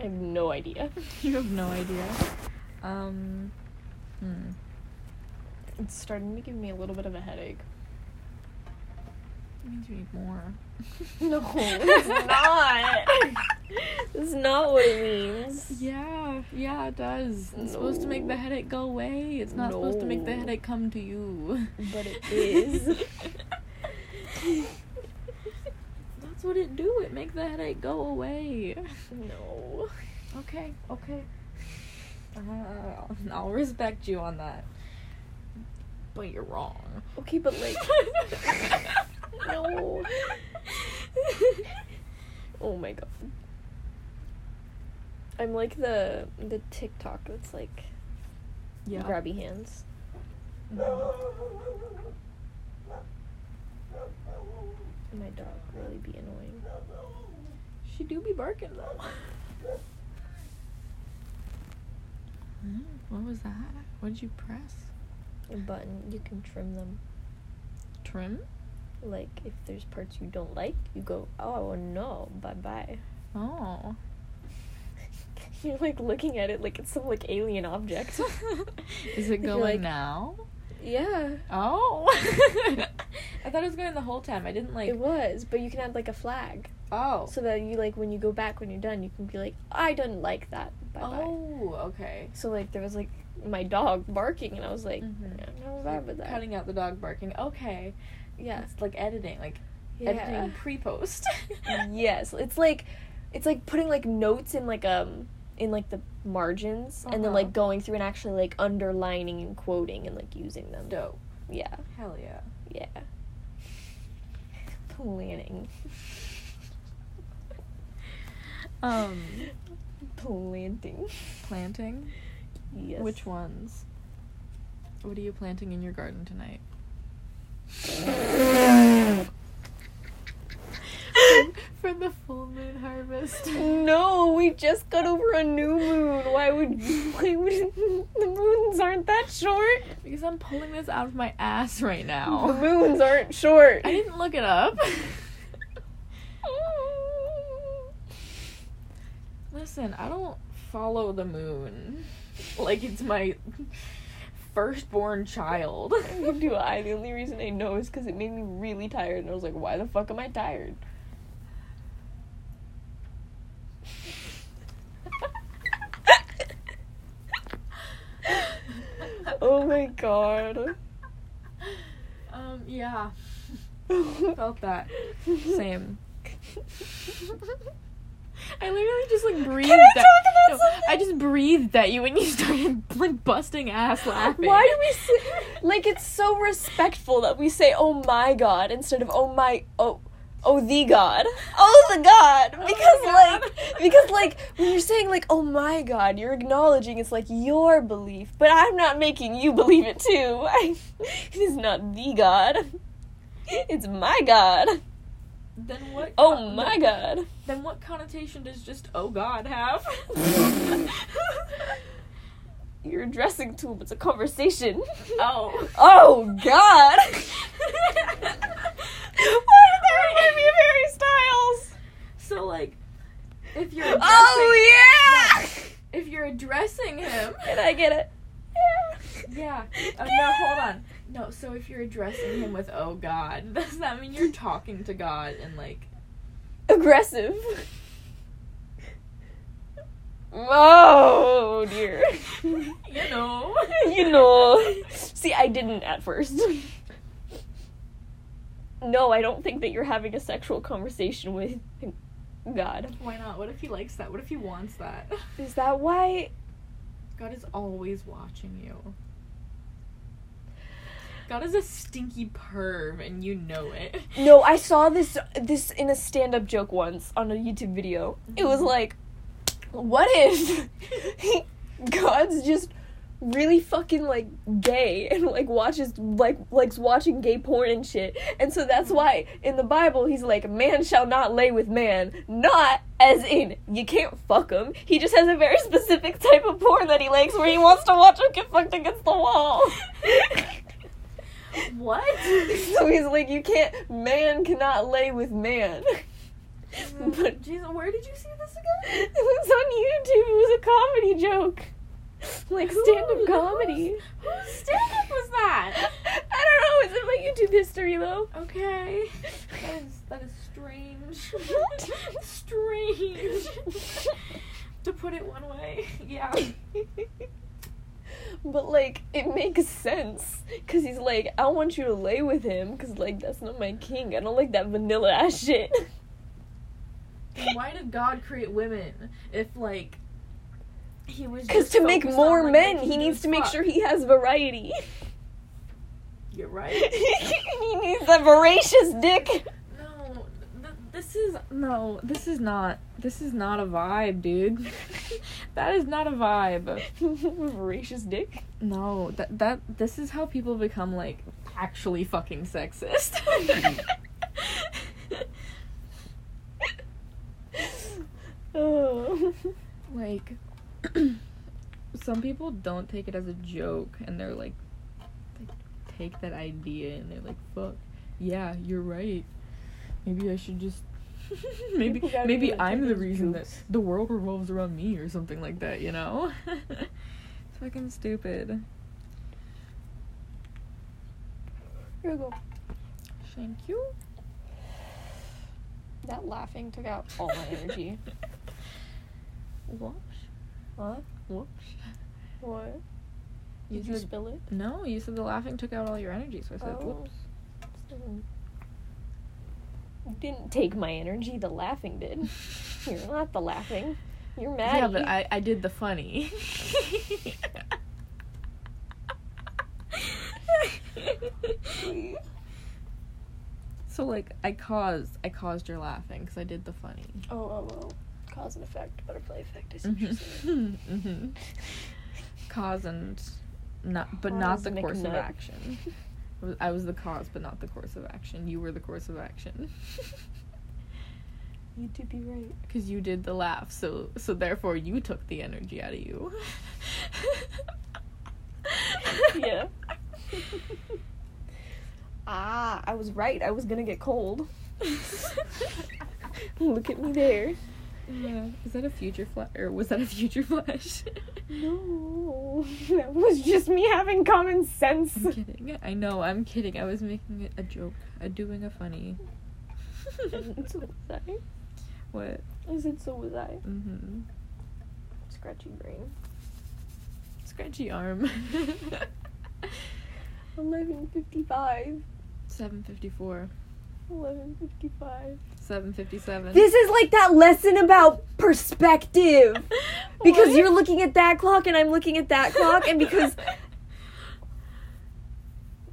I have no idea. You have no idea. It's starting to give me a little bit of a headache. It means you need more. No, it's not. It's not what it means. Yeah, it does. It's supposed to make the headache go away. It's not supposed to make the headache come to you. But it is. That's what it do. It makes the headache go away. No. Okay. I'll respect you on that. But you're wrong. Okay, but like... No. Oh my god. I'm like the TikTok that's like... Yeah. Grabby hands. Mm-hmm. My dog really be annoying. She do be barking though. What was that? What did you press? A button. You can trim them. Trim? Like if there's parts you don't like, you go, oh no, bye bye. Oh. You're like looking at it like it's some like alien object. Is it going like, now? Yeah. Oh. I thought it was going the whole time. I didn't like... It was, but you can add, like, a flag. Oh. So that you, like, when you go back, when you're done, you can be like, I don't like that. Bye-bye. Oh, okay. So, like, there was, like, my dog barking, and I was like, no vibe with that. Cutting out the dog barking. Okay. Yeah. It's, like, editing. Like, editing pre-post. Yes. It's, like, putting, like, notes in, like, in, like, the margins, and then, like, going through and actually, like, underlining and quoting and, like, using them. Dope. Yeah. Hell yeah. Yeah. Planning. Planting? Yes. Which ones? What are you planting in your garden tonight? For the full moon harvest. No, we just got over a new moon. Why would the moons aren't that short? Because I'm pulling this out of my ass right now. The moons aren't short. I didn't look it up. Listen, I don't follow the moon like it's my firstborn child. Do I? The only reason I know is because it made me really tired, and I was like, why the fuck am I tired? Oh my god. Yeah. Felt that. Same. I literally just like breathed. Can I talk about something? I just breathed at you when you started like busting ass laughing. Why do we say, like, it's so respectful that we say "oh my god" instead of "oh the god" because when you're saying like "oh my god," you're acknowledging it's like your belief, but I'm not making you believe it too. It is not the god, it's my god. Then what? Oh my god. Then what connotation does just "oh god" have? You're addressing to him. It's a conversation. Oh god. Why did that remind me of Harry Styles? So like, if you're addressing, if you're addressing him, and I get it. Yeah. No, hold on. No, so if you're addressing him with "oh god," does that mean you're talking to God and like aggressive? Oh dear. You know. See, I didn't at first. No, I don't think that you're having a sexual conversation with God. Why not? What if he likes that? What if he wants that? Is that why? God is always watching you. God is a stinky perv, and you know it. No, I saw this in a stand-up joke once on a YouTube video. Mm-hmm. It was like, what if God's just really fucking, like, gay and, like, likes watching gay porn and shit. And so that's why in the Bible he's like, man shall not lay with man. Not as in, you can't fuck him. He just has a very specific type of porn that he likes where he wants to watch him get fucked against the wall. What? So he's like, you can't, man cannot lay with man. But Jesus, where did you see this again? It was on YouTube. It was a comedy joke. Like stand-up comedy. Whose stand-up was that? I don't know. It's in my YouTube history, though. Okay. That is strange. What? Strange. To put it one way. Yeah. But, it makes sense. Because he's like, I want you to lay with him. Because, that's not my king. I don't like that vanilla-ass shit. Why did God create women if, he was just... Because to make more men, he needs to make sure he has variety. You're right. He needs a voracious dick. No, this is not... This is not a vibe, dude. That is not a vibe. Voracious dick? No, this is how people become, actually fucking sexist. Oh. Some people don't take it as a joke, and they're they take that idea, and they're like, fuck, yeah, you're right. Maybe I should just... maybe I'm the reason that the world revolves around me or something like that, you know? It's fucking stupid. Here we go. Thank you. That laughing took out all my energy. Whoosh. What? Whoosh. What? Did you spill it? No, you said the laughing took out all your energy, so I said whoops. Didn't take my energy, the laughing did. You're not the laughing. You're mad. Yeah, but I did the funny. So I caused your laughing because I did the funny. Oh. Cause and effect, butterfly effect, I see what you're saying. Mm-hmm. Cause and not the course of action. I was the cause, but not the course of action. You were the course of action. You do be right. Because you did the laugh, so therefore you took the energy out of you. Yeah. I was right. I was gonna get cold. Look at me there. Yeah. Is that a future flash? Or was that a future flash? No. That was just me having common sense. I'm kidding. I know, I'm kidding. I was making a joke. Doing a funny. And so was I. What? I said so was I. Mm-hmm. Scratchy brain. Scratchy arm. 11:55. 7:54. 11:55. 7:57. This is that lesson about perspective. Because you're looking at that clock and I'm looking at that clock, and because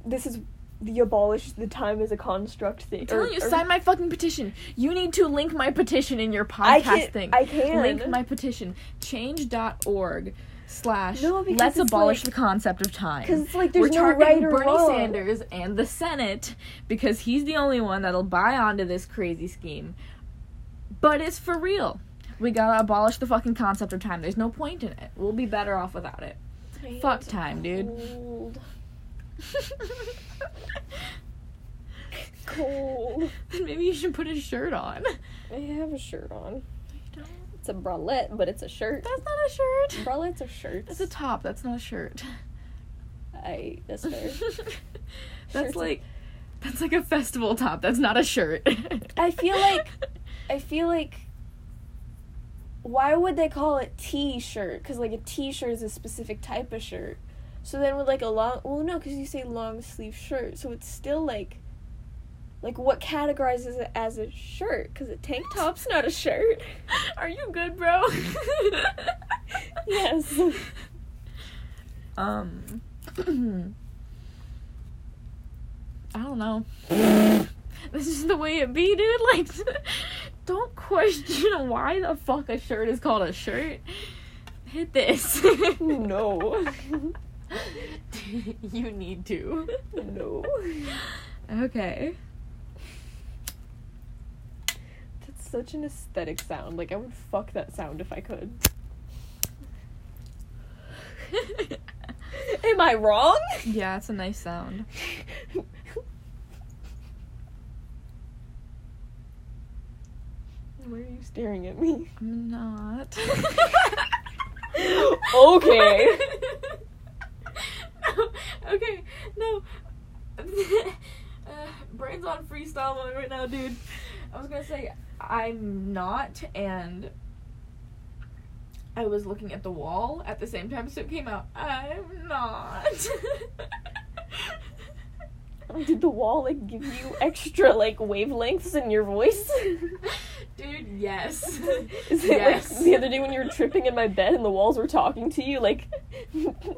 this is the abolish the time as a construct thing. I'm telling you, sign my fucking petition. You need to link my petition in your podcast thing. I can. Link my petition. Change.org. / no, let's abolish the concept of time. Because there's no right or wrong. We're targeting Bernie Sanders and the Senate because he's the only one that'll buy onto this crazy scheme. But it's for real. We gotta abolish the fucking concept of time. There's no point in it. We'll be better off without it. Fuck time, dude. Cold. Cold. Maybe you should put a shirt on. I have a shirt on. It's a bralette, but it's a shirt. That's not a shirt. Bralettes are shirts. It's a top. That's not a shirt. That's fair. That's a festival top. That's not a shirt. I feel like. Why would they call it T-shirt? Because a T-shirt is a specific type of shirt. So then with a long. Well, no, because you say long sleeve shirt, so it's still what categorizes it as a shirt? Because a tank top's not a shirt. Are you good, bro? Yes. I don't know. This is the way it be, dude. Don't question why the fuck a shirt is called a shirt. Hit this. No. You need to. No. Okay. Such an aesthetic sound. I would fuck that sound if I could. Am I wrong? Yeah, it's a nice sound. Why are you staring at me? I'm not. Okay. No, okay, no. Brain's on freestyle mode right now, dude. I was gonna say, I'm not, and I was looking at the wall at the same time, so it came out, I'm not. Did the wall, like, give you extra, like, wavelengths in your voice? Dude, yes. Is it yes. Like the other day when you were tripping in my bed and the walls were talking to you, like,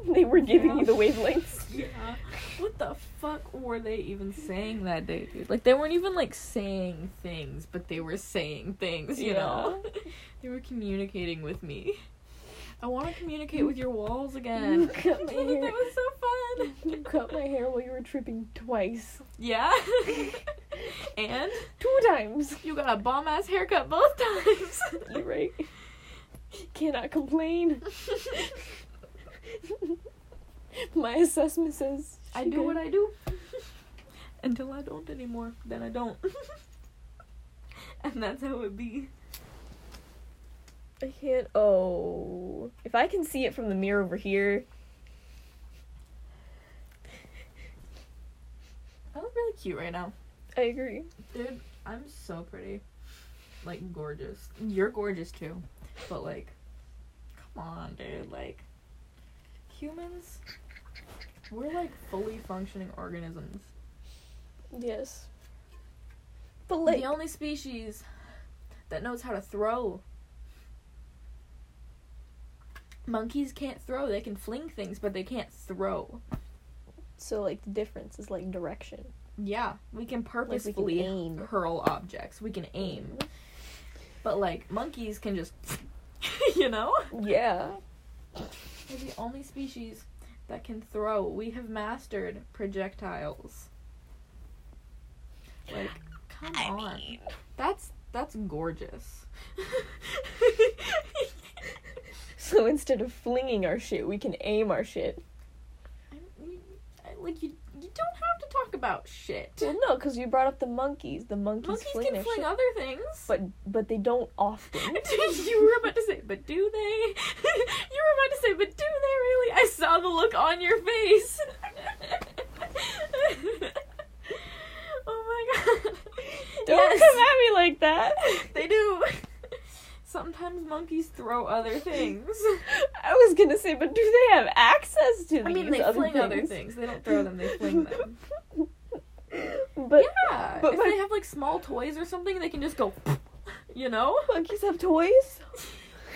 they were giving you the wavelengths? Yeah. What the fuck were they even saying that day, dude? Like, they weren't even, like, saying things, but they were saying things, you know? They were communicating with me. I want to communicate with your walls again. You cut my hair. That was so fun. You cut my hair while you were tripping twice. Yeah? And? 2 times. You got a bomb-ass haircut both times. You're right. Cannot complain. My assessment says... I do what I do. Until I don't anymore. Then I don't. And that's how it be. I can't... Oh. If I can see it from the mirror over here... I look really cute right now. I agree. Dude, I'm so pretty. Like, gorgeous. You're gorgeous, too. But, like... Come on, dude. Like... Humans... We're, like, fully functioning organisms. Yes. But, like... The only species that knows how to throw... Monkeys can't throw. They can fling things, but they can't throw. So, like, the difference is, like, direction. Yeah. We can purposefully hurl objects. We can aim. But, like, monkeys can just... You know? Yeah. We're the only species that can throw. We have mastered projectiles. Like, come on. Mean... That's gorgeous. So instead of flinging our shit, we can aim our shit. You don't have to talk about shit. Well, no, because you brought up the monkeys. The monkeys fling can fling shit. Other things. But they don't often. You were about to say, but do they? You were about to say, but do they really? I saw the look on your face. Oh my god. Don't come at me like that. They do. Sometimes monkeys throw other things. I was going to say, but do they have access to these other things? I mean, they fling other things. They don't throw them, they fling them. But, yeah. But if they have, like, small toys or something, they can just go, you know? Monkeys have toys?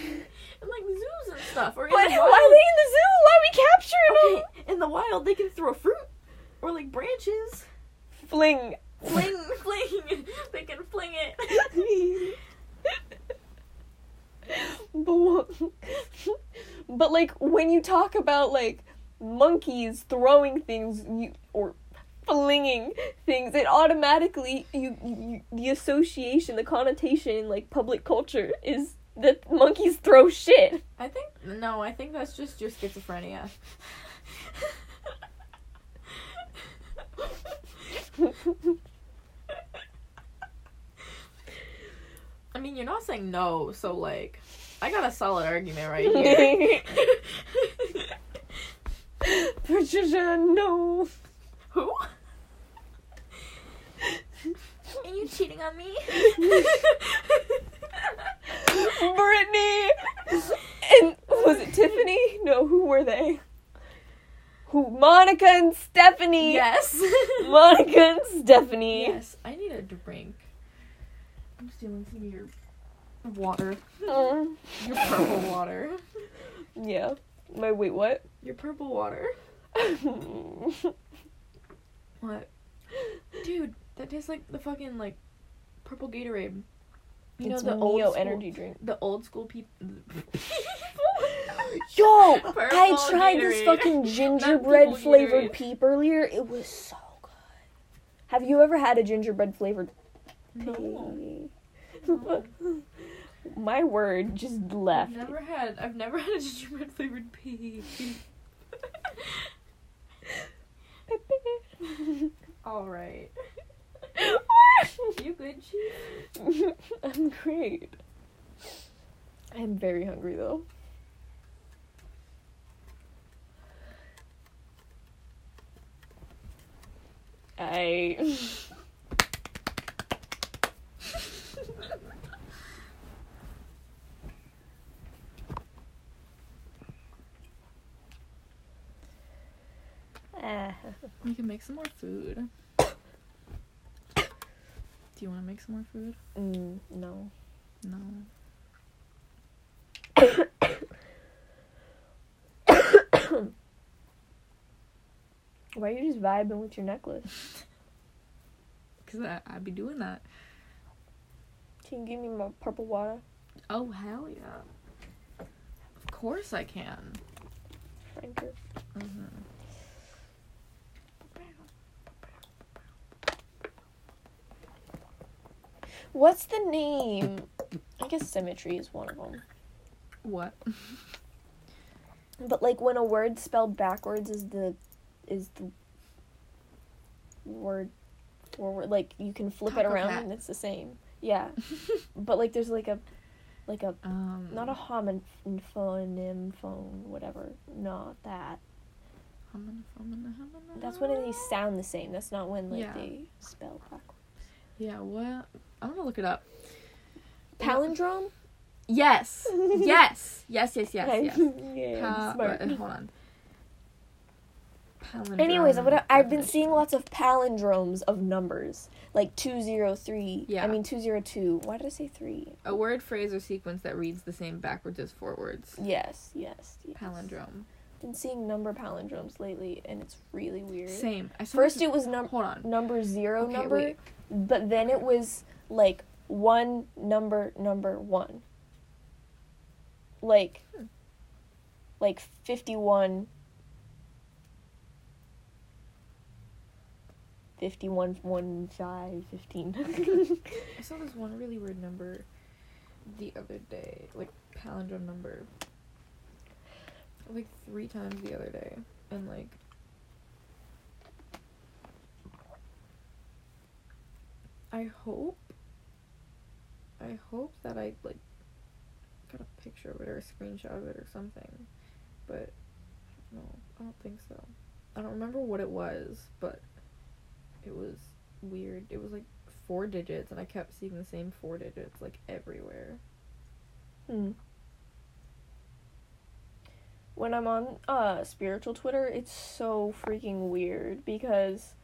And, like, zoos and stuff. Or but in the wild. Why are they in the zoo? Why are we capturing them? Okay, in the wild, they can throw fruit. Or, like, branches. Fling. They can fling it. But, like, when you talk about, like, monkeys throwing things or flinging things, it automatically, the association, the connotation in, like, public culture is that monkeys throw shit. I think that's just your schizophrenia. I mean, you're not saying no, so, like, I got a solid argument right here. Patricia, no. Who? Are you cheating on me? Brittany! And was it Tiffany? No, who were they? Monica and Stephanie. Yes. Monica and Stephanie. Yes, I need a drink. I'm stealing some of your water. Your purple water. Yeah. Wait, what? Your purple water. What? Dude, that tastes like the fucking, like, purple Gatorade. It's the Neo energy drink. The old school people. Yo, purple I tried Gatorade. This fucking gingerbread flavored peep earlier. It was so good. Have you ever had a gingerbread flavored No. My word just left. I've never had a gingerbread flavored pee. Alright. You good, Chief? I'm great. I'm very hungry, though. We can make some more food. Do you want to make some more food? No. No. Why are you just vibing with your necklace? Because I be doing that. Can you give me my purple water? Oh, hell yeah. Of course I can. Thank you. Mm-hmm. What's the name? I guess symmetry is one of them. What? But like when a word spelled backwards is the word forward, like you can flip it around and it's the same. Yeah. But like there's like a not a homonym phone, whatever. Not that. That's when they sound the same. That's not when they spell backwards. Yeah, well, I'm gonna look it up. Palindrome? Yes. Yes. Yeah, smart. Hold on. Palindrome. Anyways, I've been seeing lots of palindromes of numbers. Like 203. Yeah. I mean 202. Why did I say 3? A word, phrase, or sequence that reads the same backwards as forwards. Yes. Palindrome. Been seeing number palindromes lately, and it's really weird. Same. First it was number zero, okay, number, wait. But then it was like one number one. Like, like 51. 51, 15, 15. I saw this one really weird number the other day, like palindrome number. Like 3 times the other day, and like I hope that I like got a picture of it or a screenshot of it or something, but no, I don't think so. I don't remember what it was, but it was weird. It was like 4 digits, and I kept seeing the same 4 digits like everywhere. When I'm on spiritual Twitter, it's so freaking weird because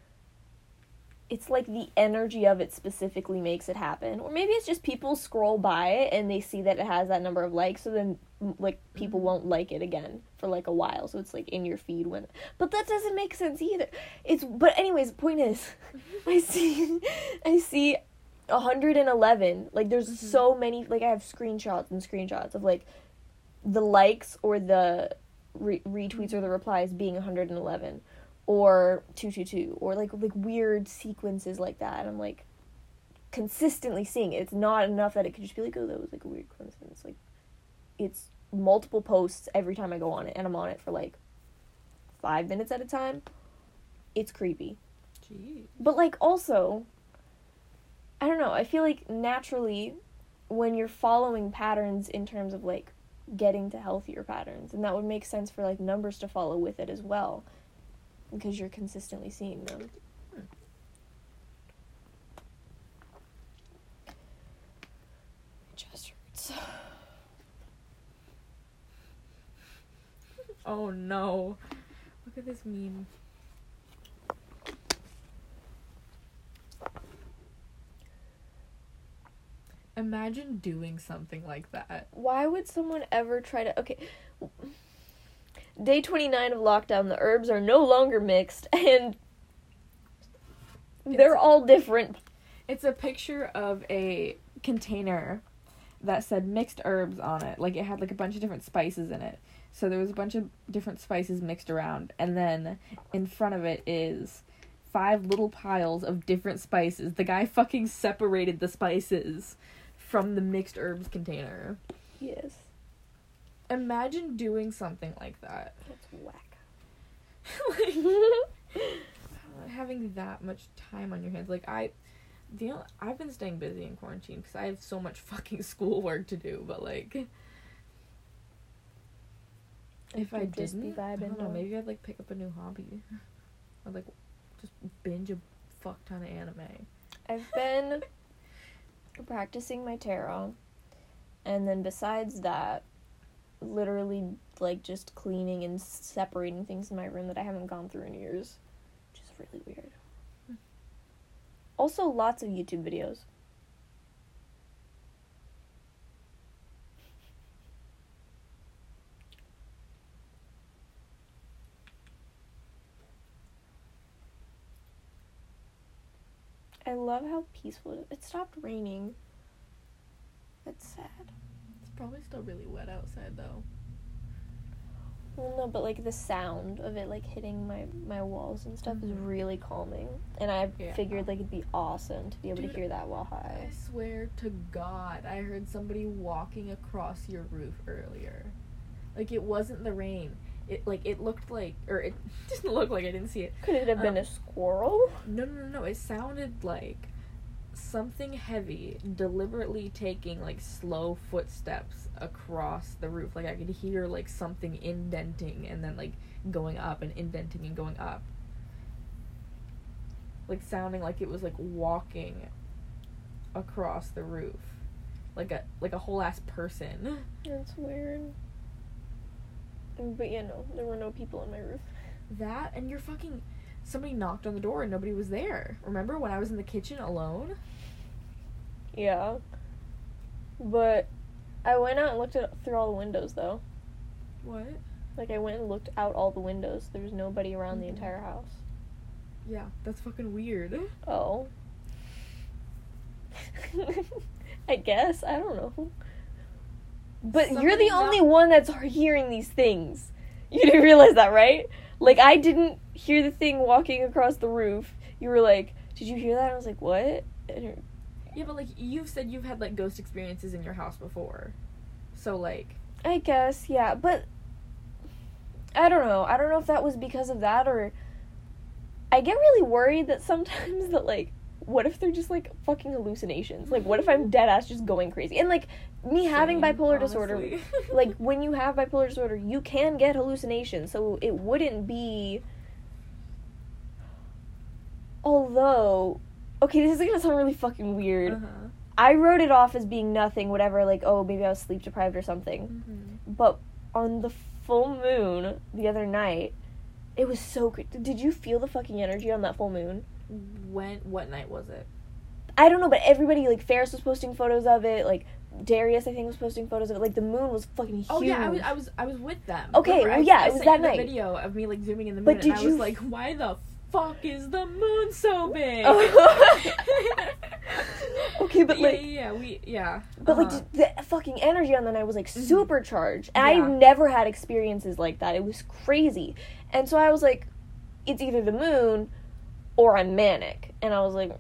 it's like the energy of it specifically makes it happen. Or maybe it's just people scroll by it and they see that it has that number of likes, so then like people won't like it again for like a while. So it's like in your feed when, but that doesn't make sense either. But anyways, the point is, I see 111. Like there's so many. Like I have screenshots of like the likes or the retweets or the replies being 111 or 222 or like weird sequences like that, and I'm like consistently seeing it. It's not enough that it could just be like, oh, that was like a weird coincidence. Like it's multiple posts every time I go on it, and I'm on it for like 5 minutes at a time. It's creepy. Jeez. But like also, I don't know, I feel like naturally when you're following patterns in terms of like getting to healthier patterns, and that would make sense for like numbers to follow with it as well, because you're consistently seeing them. It just hurts. Oh no, look at this meme. Imagine doing something like that. Why would someone ever try to... Okay. Day 29 of lockdown, the herbs are no longer mixed, and they're all different. It's a picture of a container that said mixed herbs on it. Like, it had, like, a bunch of different spices in it. So there was a bunch of different spices mixed around, and then in front of it is 5 little piles of different spices. The guy fucking separated the spices from the mixed herbs container. Yes. Imagine doing something like that. That's whack. Having that much time on your hands. Like, I I've been staying busy in quarantine because I have so much fucking schoolwork to do, but like if I didn't be vibing, I don't know, maybe I'd like pick up a new hobby. I'd like just binge a fuck ton of anime. I've been practicing my tarot, and then besides that, literally like just cleaning and separating things in my room that I haven't gone through in years, which is really weird. Also, lots of YouTube videos. I love how peaceful it is. It stopped raining. That's sad. It's probably still really wet outside, though. Well, no, but, like, the sound of it, like, hitting my walls and stuff is really calming. And I figured, like, it'd be awesome to be able to hear that while high. I swear to God, I heard somebody walking across your roof earlier. Like, it wasn't the rain. It didn't look like I didn't see it. Could it have been a squirrel? No. It sounded like something heavy deliberately taking, like, slow footsteps across the roof. Like, I could hear, like, something indenting and then, like, going up and indenting and going up. Like, sounding like it was, like, walking across the roof. Like a whole ass person. That's weird. But, yeah, no, there were no people on my roof. That, and somebody knocked on the door and nobody was there. Remember when I was in the kitchen alone? Yeah. But I went out and looked through all the windows, though. What? Like, I went and looked out all the windows. There was nobody around the entire house. Yeah, that's fucking weird. Oh. I guess. I don't know. But you're the only one that's hearing these things. You didn't realize that, right? Like, I didn't hear the thing walking across the roof. You were like, did you hear that? And I was like, what? Yeah, but, like, you've said you've had, like, ghost experiences in your house before. So, like... I guess, yeah. But I don't know. I don't know if that was because of that or... I get really worried that sometimes that, like... What if they're just, like, fucking hallucinations? Like, what if I'm dead-ass just going crazy? And, like, having bipolar disorder, like, when you have bipolar disorder, you can get hallucinations, so it wouldn't be... Although... Okay, this is gonna sound really fucking weird. Uh-huh. I wrote it off as being nothing, whatever, like, oh, maybe I was sleep-deprived or something. Mm-hmm. But on the full moon the other night, it was so... Did you feel the fucking energy on that full moon? What night was it? I don't know, but everybody, like, Ferris was posting photos of it, like, Darius, I think, was posting photos of it, like, the moon was fucking huge. Oh, yeah, I was with them. Okay, well, yeah, it was that night. I sent you the video of me, like, zooming in the moon, and I was like, why the fuck is the moon so big? Okay, but, like... Yeah. But, like, the fucking energy on the night was, like, supercharged, and I've never had experiences like that. It was crazy. And so I was like, it's either the moon... Or I'm manic. And I was like,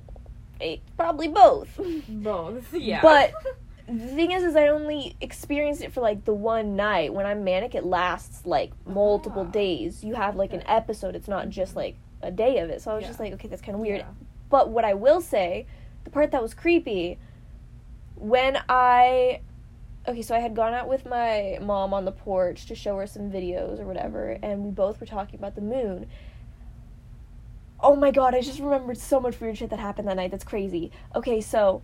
hey, probably both. Both, yeah. But the thing is I only experienced it for, like, the one night. When I'm manic, it lasts, like, multiple days. You have, like, an episode. It's not just, like, a day of it. So I was just like, okay, that's kind of weird. Yeah. But what I will say, the part that was creepy, when I... Okay, so I had gone out with my mom on the porch to show her some videos or whatever. And we both were talking about the moon. Oh my god, I just remembered so much weird shit that happened that night. That's crazy. Okay, so,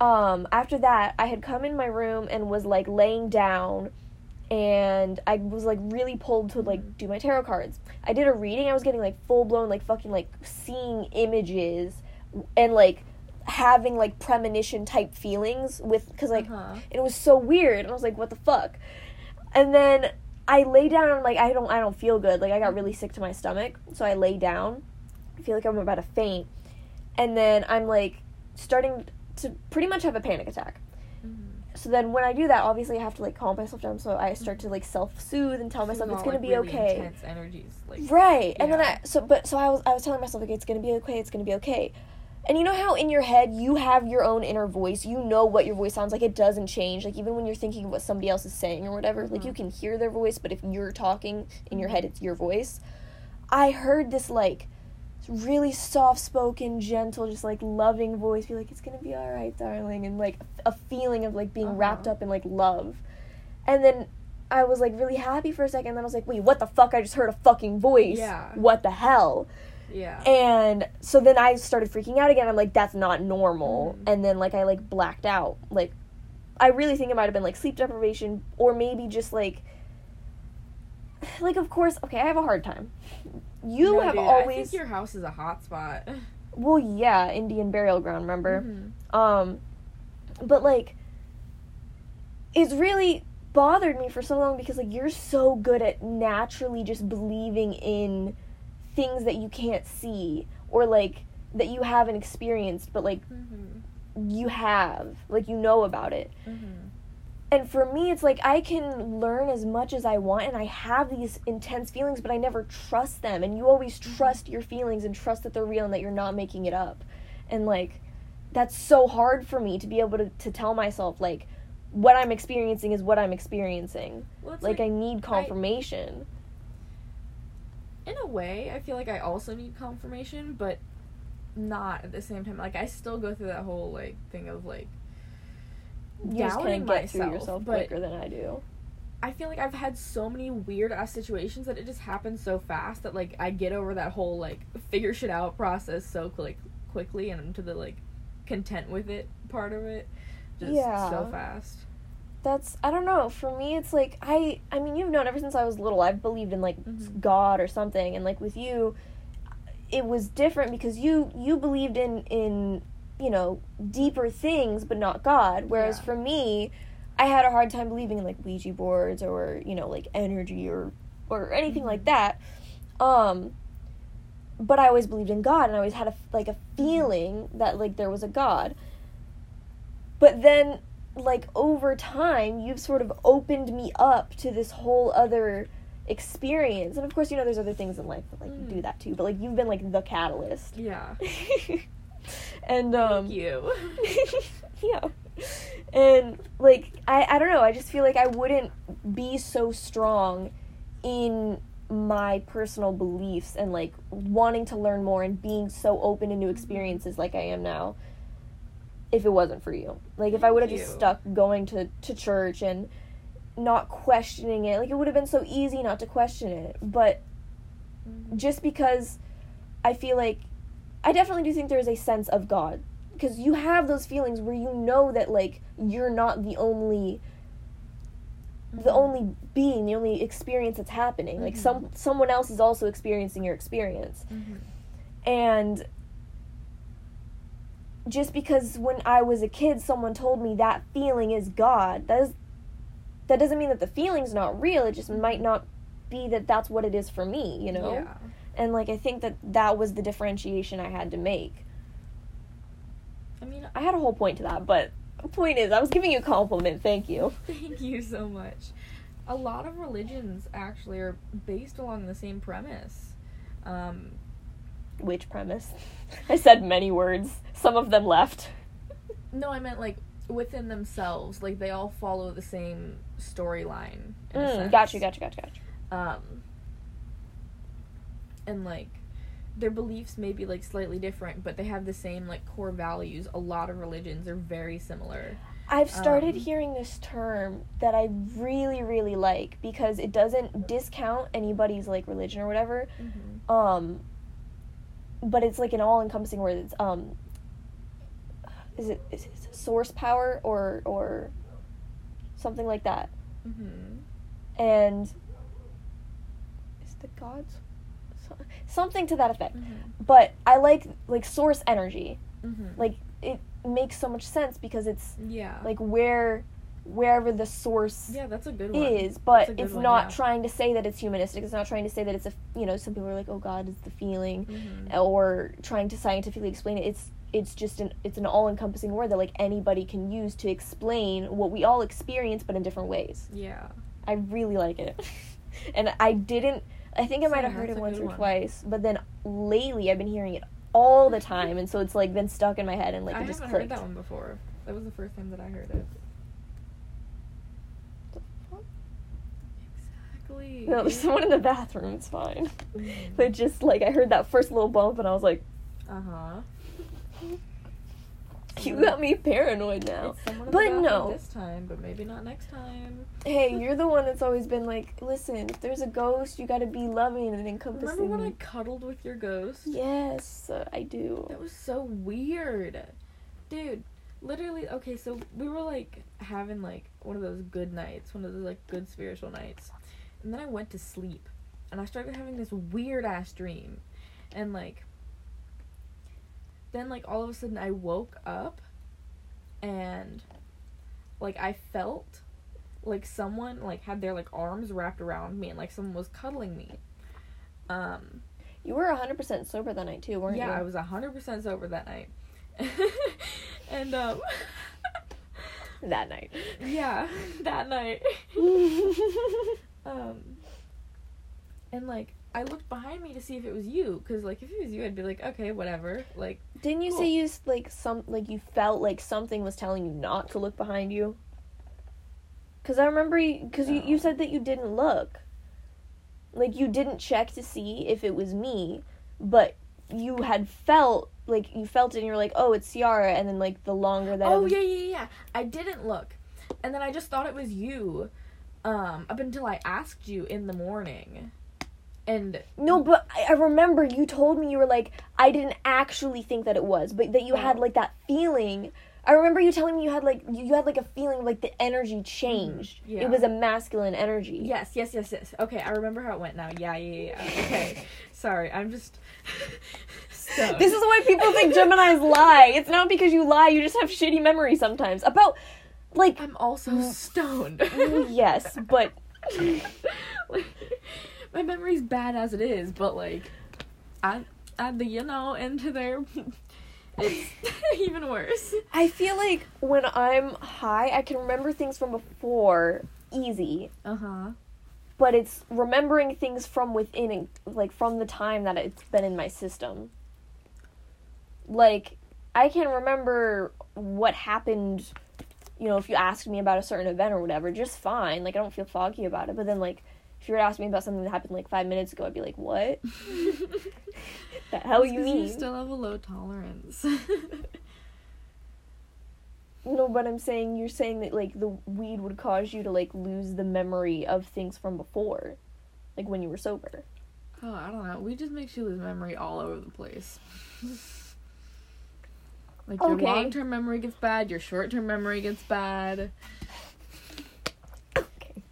after that, I had come in my room and was, like, laying down, and I was, like, really pulled to, like, do my tarot cards. I did a reading. I was getting, like, full-blown, like, fucking, like, seeing images and, like, having, like, premonition-type feelings with, because, like, it was so weird, and I was like, what the fuck? And then I lay down, and I'm like, I don't feel good. Like, I got really sick to my stomach, so I lay down. I feel like I'm about to faint, and then I'm, like, starting to pretty much have a panic attack. So then when I do that, obviously I have to, like, calm myself down, so I start to, like, self-soothe and tell myself it's gonna, like, be really okay. Intense energies, like, right, yeah. And then I was telling myself, like, it's gonna be okay. And you know how in your head you have your own inner voice, you know what your voice sounds like, it doesn't change, like, even when you're thinking of what somebody else is saying or whatever, like, you can hear their voice, but if you're talking in your head, it's your voice. I heard this, like, really soft-spoken, gentle, just, like, loving voice, be like, it's gonna be all right, darling, and, like, a feeling of, like, being wrapped up in, like, love. And then I was, like, really happy for a second, and then I was like, wait, what the fuck? I just heard a fucking voice. Yeah. What the hell? Yeah. And so then I started freaking out again. I'm like, that's not normal. Mm-hmm. And then, like, I, like, blacked out. Like, I really think it might have been, like, sleep deprivation, or maybe just, like, of course, okay, I have a hard time. You no, have dude, always... I think your house is a hot spot. Well, yeah, Indian burial ground, remember? Mm-hmm. But, like, it's really bothered me for so long because, like, you're so good at naturally just believing in things that you can't see or, like, that you haven't experienced, but, like, mm-hmm. you have. Like, you know about it. Mm-hmm. And for me, it's like, I can learn as much as I want, and I have these intense feelings, but I never trust them. And you always trust your feelings and trust that they're real and that you're not making it up. And, like, that's so hard for me to be able to tell myself, like, what I'm experiencing is what I'm experiencing. Well, it's like, I need confirmation. In a way, I feel like I also need confirmation, but not at the same time. Like, I still go through that whole, like, thing of, like, you just can't get through yourself quicker than I do. I feel like I've had so many weird-ass situations that it just happens so fast that, like, I get over that whole, like, figure-shit-out process so, like, quickly and into the, like, content with it part of it. Just so fast. That's, I don't know, for me it's, like, I mean, you've known ever since I was little, I've believed in, like, mm-hmm. God or something, and, like, with you, it was different because you believed in you know, deeper things, but not God. Whereas for me, I had a hard time believing in, like, Ouija boards or, you know, like, energy or anything mm-hmm. like that. But I always believed in God, and I always had, a feeling that, like, there was a God. But then, like, over time, you've sort of opened me up to this whole other experience. And, of course, you know, there's other things in life that, like, do that, too. But, like, you've been, like, the catalyst. Yeah. And, Thank you. Yeah. And, like, I don't know, I just feel like I wouldn't be so strong in my personal beliefs and, like, wanting to learn more and being so open to new experiences like I am now if it wasn't for you. Like, if I would have just stuck going to church and not questioning it, like, it would have been so easy not to question it. But just because I feel like I definitely do think there is a sense of God, because you have those feelings where you know that, like, you're not the only being, the only experience that's happening. Mm-hmm. Like, someone else is also experiencing your experience. Mm-hmm. And just because when I was a kid, someone told me that feeling is God, that doesn't mean that the feeling's not real. It just might not be that that's what it is for me, you know? Yeah. And, like, I think that was the differentiation I had to make. I mean, I had a whole point to that, but the point is, I was giving you a compliment. Thank you. Thank you so much. A lot of religions, actually, are based along the same premise. Which premise? I said many words. Some of them left. No, I meant, like, within themselves. Like, they all follow the same storyline, in a sense. Gotcha. And, like, their beliefs may be, like, slightly different, but they have the same, like, core values. A lot of religions are very similar. I've started hearing this term that I really, really like, because it doesn't discount anybody's, like, religion or whatever. Mm-hmm. But it's, like, an all-encompassing word. It's, is it source power or something like that? Mm-hmm. And is the gods... something to that effect. Mm-hmm. But I like source energy. Mm-hmm. Like, it makes so much sense because it's like wherever the source that's a good one. Is, but it's not trying to say that it's humanistic. It's not trying to say that it's a, you know, some people are like, oh, God is the feeling, mm-hmm. or trying to scientifically explain it. It's just an all-encompassing word that, like, anybody can use to explain what we all experience, but in different ways. Yeah. I really like it. And I think I might have heard it once or twice, but then lately I've been hearing it all the time, and so it's, like, been stuck in my head, and, like, it just clicked. I haven't heard that one before. That was the first time that I heard it. please. No, there's someone in the bathroom. It's fine. Mm. But just, like, I heard that first little bump, and I was like... Uh-huh. You got me paranoid now. It's someone in the bathroom this time, but maybe not next time. Hey, you're the one that's always been like, listen, if there's a ghost, you gotta be loving and encompassing. Remember when I cuddled with your ghost? Yes, I do. That was so weird. Dude, literally, okay, so we were, like, having, like, one of those good nights, one of those, like, good spiritual nights, and then I went to sleep, and I started having this weird-ass dream, and, like, then, like, all of a sudden I woke up, and, like, I felt like someone, like, had their, like, arms wrapped around me, and, like, someone was cuddling me. You were 100% sober that night, too, weren't you? Yeah, I was 100% sober that night. And that night. Yeah, that night. And like I looked behind me to see if it was you, because like if it was you, I'd be like, okay, whatever. Like, didn't you say you like you felt like something was telling you not to look behind you? Because I remember you said that you didn't look, like you didn't check to see if it was me, but you had felt. Like, you felt it, and you were like, oh, it's Ciara, and then, like, the longer that... Oh, yeah, I didn't look, and then I just thought it was you, up until I asked you in the morning, and... No, but I remember you told me, you were like, I didn't actually think that it was, but that you had, like, that feeling... I remember you telling me you had, like, a feeling, like, the energy changed. Yeah. It was a masculine energy. Yes. Okay, I remember how it went now. Yeah. Okay. Sorry, I'm just... So. This is why people think Geminis lie. It's not because you lie. You just have shitty memory sometimes. About, like... I'm also stoned. Yes, but... Like, my memory's bad as it is, but, like, add the, you know, into there. It's even worse. I feel like when I'm high, I can remember things from before easy. Uh-huh. But it's remembering things from within, and, like, from the time that it's been in my system. Like, I can remember what happened, you know, if you asked me about a certain event or whatever, just fine. Like, I don't feel foggy about it. But then, like, if you were asking me about something that happened, like, 5 minutes ago, I'd be like, what? The hell you mean? You still have a low tolerance. No, but I'm saying, you're saying that, like, the weed would cause you to, like, lose the memory of things from before. Like, when you were sober. Oh, I don't know. Weed just makes you lose memory all over the place. Like, your long-term memory gets bad, your short-term memory gets bad. Okay.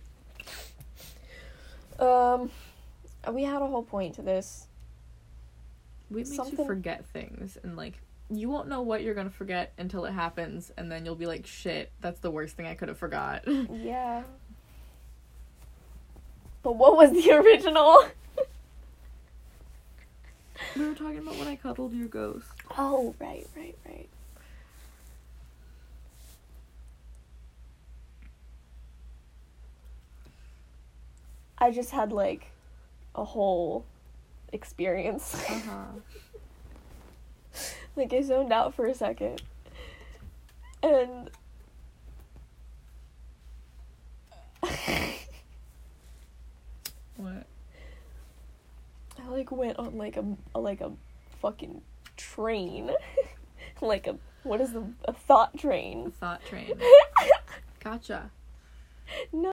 We had a whole point to this. Weed makes you forget things, and, like, you won't know what you're gonna forget until it happens, and then you'll be like, shit, that's the worst thing I could have forgot. Yeah. But what was the original? We were talking about when I cuddled your ghost. Oh, right. I just had, like, a whole experience. Uh-huh. Like, I zoned out for a second. And... What? I, like, went on, like, a fucking train. Like a... What is the... A thought train. A thought train. Gotcha. No.